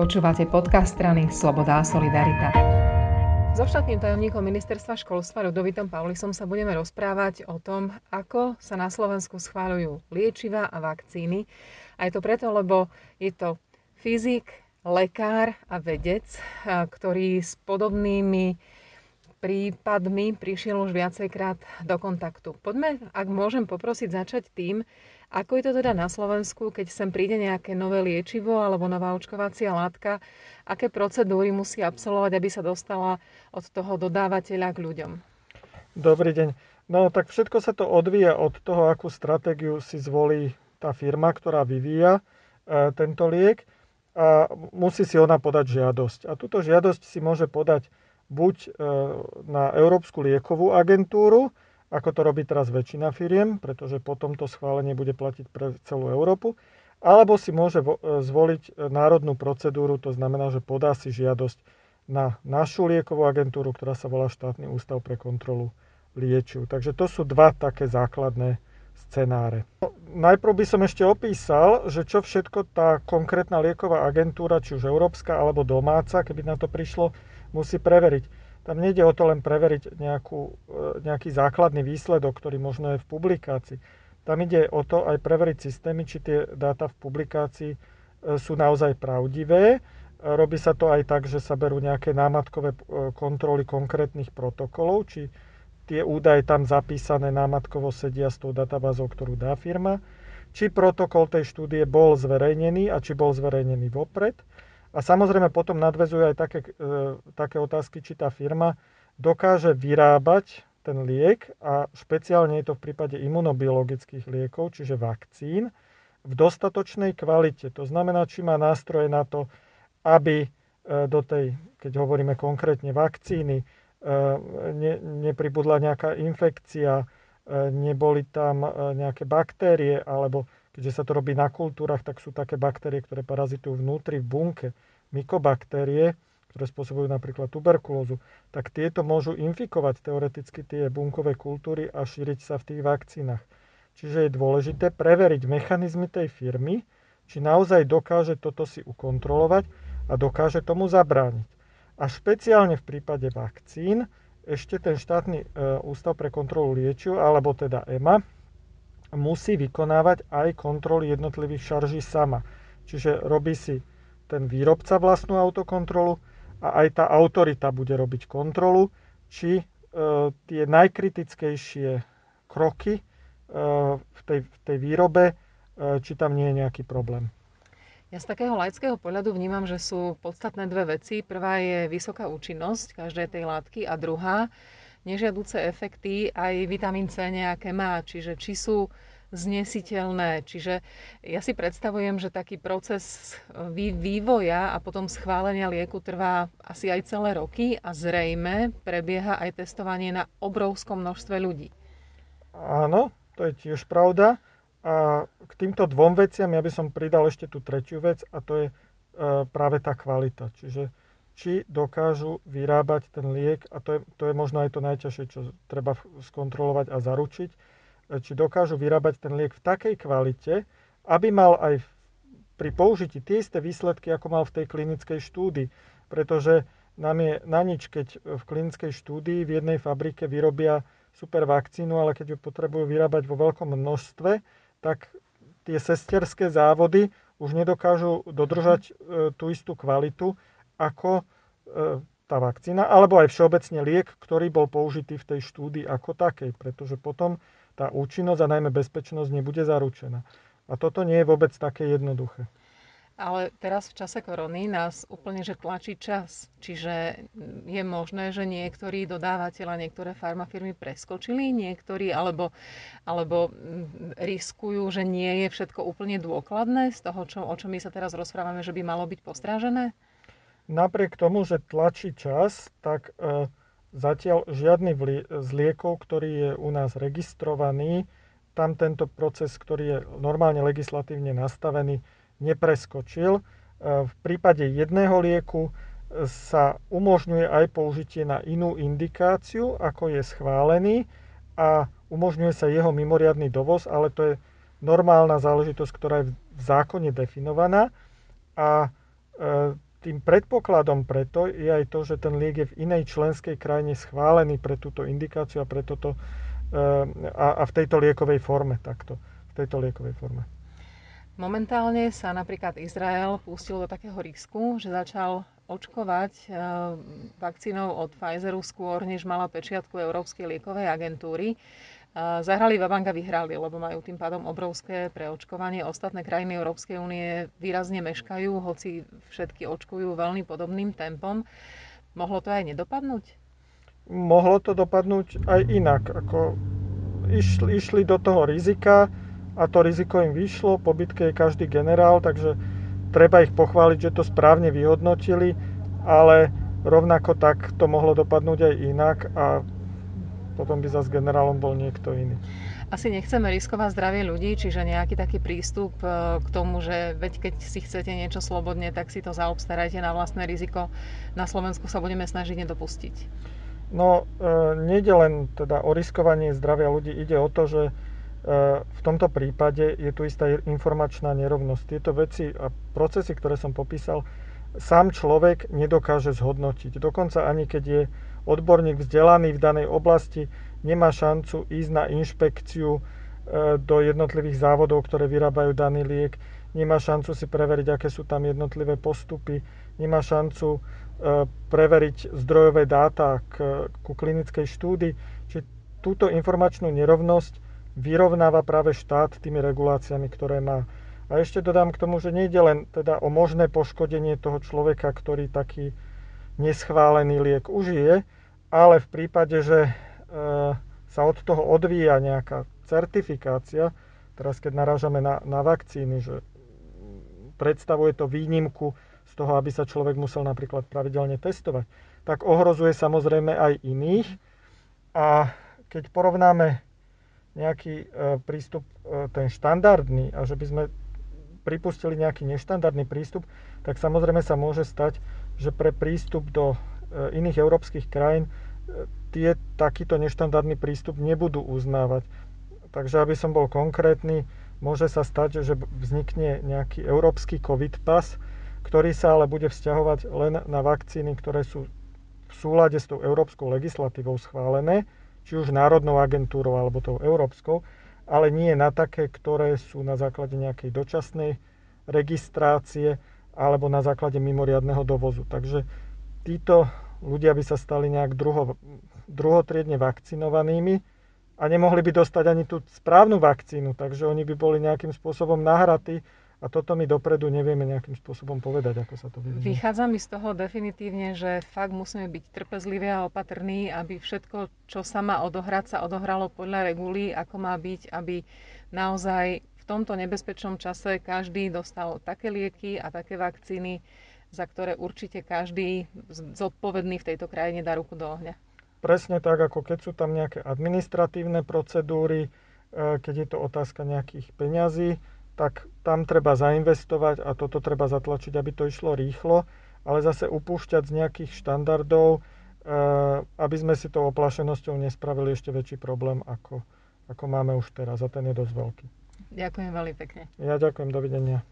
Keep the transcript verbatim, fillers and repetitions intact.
Počúvate podcast strany Sloboda a Solidarita. So štátnym tajomníkom ministerstva školstva Ľudovítom Paulisom sa budeme rozprávať o tom, ako sa na Slovensku schváľujú liečiva a vakcíny. A je to preto, lebo je to fyzik, lekár a vedec, ktorý s podobnými prípadmi prišiel už viacejkrát do kontaktu. Poďme, ak môžem poprosiť, začať tým, ako je to teda na Slovensku, keď sem príde nejaké nové liečivo alebo nová očkovacia látka, aké procedúry musí absolvovať, aby sa dostala od toho dodávateľa k ľuďom? Dobrý deň. No tak všetko sa to odvíja od toho, akú stratégiu si zvolí tá firma, ktorá vyvíja e, tento liek, a musí si ona podať žiadosť. A túto žiadosť si môže podať buď na Európsku liekovú agentúru, ako to robí teraz väčšina firiem, pretože potom to schválenie bude platiť pre celú Európu, alebo si môže zvoliť národnú procedúru, to znamená, že podá si žiadosť na našu liekovú agentúru, ktorá sa volá Štátny ústav pre kontrolu liečiv. Takže to sú dva také základné scenáre. No, najprv by som ešte opísal, že čo všetko tá konkrétna lieková agentúra, či už európska alebo domáca, keby na to prišlo, musí preveriť. Tam nejde o to len preveriť nejakú, nejaký základný výsledok, ktorý možno je v publikácii. Tam ide o to aj preveriť systémy, či tie dáta v publikácii sú naozaj pravdivé. Robí sa to aj tak, že sa berú nejaké námatkové kontroly konkrétnych protokolov, či tie údaje tam zapísané námatkovo sedia s tou databázou, ktorú dá firma, či protokol tej štúdie bol zverejnený a či bol zverejnený vopred. A samozrejme potom nadväzujú aj také, e, také otázky, či tá firma dokáže vyrábať ten liek, a špeciálne je to v prípade imunobiologických liekov, čiže vakcín, v dostatočnej kvalite. To znamená, či má nástroje na to, aby e, do tej, keď hovoríme konkrétne vakcíny, Ne, nepribudla nejaká infekcia, neboli tam nejaké baktérie, alebo keďže sa to robí na kultúrach, tak sú také baktérie, ktoré parazitujú vnútri v bunke, mykobaktérie, ktoré spôsobujú napríklad tuberkulózu, tak tieto môžu infikovať teoreticky tie bunkové kultúry a šíriť sa v tých vakcínach. Čiže je dôležité preveriť mechanizmy tej firmy, či naozaj dokáže toto si ukontrolovať a dokáže tomu zabrániť. A špeciálne v prípade vakcín ešte ten štátny ústav pre kontrolu liečiv, alebo teda é em á, musí vykonávať aj kontroly jednotlivých šarží sama. Čiže robí si ten výrobca vlastnú autokontrolu a aj tá autorita bude robiť kontrolu, či e, tie najkritickejšie kroky e, v, tej, v tej výrobe, e, či tam nie je nejaký problém. Ja z takého laického pohľadu vnímam, že sú podstatné dve veci. Prvá je vysoká účinnosť každej tej látky a druhá nežiaduce efekty, aj vitamín C nejaké má, čiže či sú znesiteľné. Čiže ja si predstavujem, že taký proces vývoja a potom schválenia lieku trvá asi aj celé roky a zrejme prebieha aj testovanie na obrovskom množstve ľudí. Áno, to je tiež pravda. A k týmto dvom veciam ja by som pridal ešte tú tretiu vec, a to je práve tá kvalita. Čiže či dokážu vyrábať ten liek, a to je, to je možno aj to najťažšie, čo treba skontrolovať a zaručiť, či dokážu vyrábať ten liek v takej kvalite, aby mal aj pri použití tie isté výsledky, ako mal v tej klinickej štúdii. Pretože nám je na nič, keď v klinickej štúdii v jednej fabrike vyrobia super vakcínu, ale keď ju potrebujú vyrábať vo veľkom množstve, tak tie sesterské závody už nedokážu dodržať tú istú kvalitu ako tá vakcína, alebo aj všeobecne liek, ktorý bol použitý v tej štúdii ako takej, pretože potom tá účinnosť a najmä bezpečnosť nebude zaručená. A toto nie je vôbec také jednoduché. Ale teraz v čase korony nás úplne že tlačí čas. Čiže je možné, že niektorí dodávateľa, niektoré farmafirmy preskočili, niektorí alebo, alebo riskujú, že nie je všetko úplne dôkladné z toho, čo, o čom my sa teraz rozprávame, že by malo byť postrážené? Napriek tomu, že tlačí čas, tak e, zatiaľ žiadny vlie, z liekov, ktorý je u nás registrovaný, tam tento proces, ktorý je normálne legislatívne nastavený, nepreskočil. V prípade jedného lieku sa umožňuje aj použitie na inú indikáciu, ako je schválený, a umožňuje sa jeho mimoriadny dovoz, ale to je normálna záležitosť, ktorá je v zákone definovaná, a Tým predpokladom preto je aj to, že ten liek je v inej členskej krajine schválený pre túto indikáciu a, pre toto, a, a v tejto liekovej forme takto. V tejto liekovej forme. Momentálne sa napríklad Izrael pustil do takého risku, že začal očkovať vakcínou od Pfizeru skôr, než mala pečiatku Európskej liekovej agentúry. Zahrali vabanka, vyhrali, lebo majú tým pádom obrovské preočkovanie. Ostatné krajiny Európskej únie výrazne meškajú, hoci všetky očkujú veľmi podobným tempom. Mohlo to aj nedopadnúť? Mohlo to dopadnúť aj inak. Ako išli, išli do toho rizika a to riziko im vyšlo. Po bitke je každý generál, takže treba ich pochváliť, že to správne vyhodnotili, ale rovnako tak to mohlo dopadnúť aj inak a potom by zase generálom bol niekto iný. Asi nechceme riskovať zdravie ľudí, čiže nejaký taký prístup k tomu, že veď keď si chcete niečo slobodne, tak si to zaobstarajte na vlastné riziko. Na Slovensku sa budeme snažiť nedopustiť. No, e, nejde len teda o riskovanie zdravia ľudí, ide o to, že e, v tomto prípade je tu istá informačná nerovnosť. Tieto veci a procesy, ktoré som popísal, sám človek nedokáže zhodnotiť. Dokonca ani keď je odborník vzdelaný v danej oblasti, nemá šancu ísť na inšpekciu do jednotlivých závodov, ktoré vyrábajú daný liek, nemá šancu si preveriť, aké sú tam jednotlivé postupy, nemá šancu preveriť zdrojové dáta k, ku klinickej štúdii. Čiže túto informačnú nerovnosť vyrovnáva práve štát tými reguláciami, ktoré má. A ešte dodám k tomu, že nejde len teda o možné poškodenie toho človeka, ktorý taký neschválený liek užije, ale v prípade, že e, sa od toho odvíja nejaká certifikácia, teraz keď narážame na, na vakcíny, že predstavuje to výnimku z toho, aby sa človek musel napríklad pravidelne testovať, tak ohrozuje samozrejme aj iných. A keď porovnáme nejaký e, prístup, e, ten štandardný, a že by sme pripustili nejaký neštandardný prístup, tak samozrejme sa môže stať, že pre prístup do iných európskych krajín tie takýto neštandardný prístup nebudú uznávať. Takže aby som bol konkrétny, môže sa stať, že vznikne nejaký európsky COVID pas, ktorý sa ale bude vzťahovať len na vakcíny, ktoré sú v súlade s tou európskou legislatívou schválené, či už národnou agentúrou alebo tou európskou, ale nie na také, ktoré sú na základe nejakej dočasnej registrácie alebo na základe mimoriadneho dovozu. Takže títo ľudia by sa stali nejak druho, druhotriedne vakcinovanými a nemohli by dostať ani tú správnu vakcínu, takže oni by boli nejakým spôsobom nahratí a toto my dopredu nevieme nejakým spôsobom povedať, ako sa to vyvinie. Vychádza mi z toho definitívne, že fakt musíme byť trpezliví a opatrní, aby všetko, čo sa má odohrať, sa odohralo podľa regulí, ako má byť, aby naozaj v tomto nebezpečnom čase každý dostal také lieky a také vakcíny, za ktoré určite každý zodpovedný v tejto krajine dá ruku do ohňa. Presne tak, ako keď sú tam nejaké administratívne procedúry, keď je to otázka nejakých peňazí, tak tam treba zainvestovať a toto treba zatlačiť, aby to išlo rýchlo, ale zase upúšťať z nejakých štandardov, aby sme si tou oplašenosťou nespravili ešte väčší problém, ako, ako máme už teraz, a ten je dosť veľký. Ďakujem veľmi pekne. Ja ďakujem, dovidenia.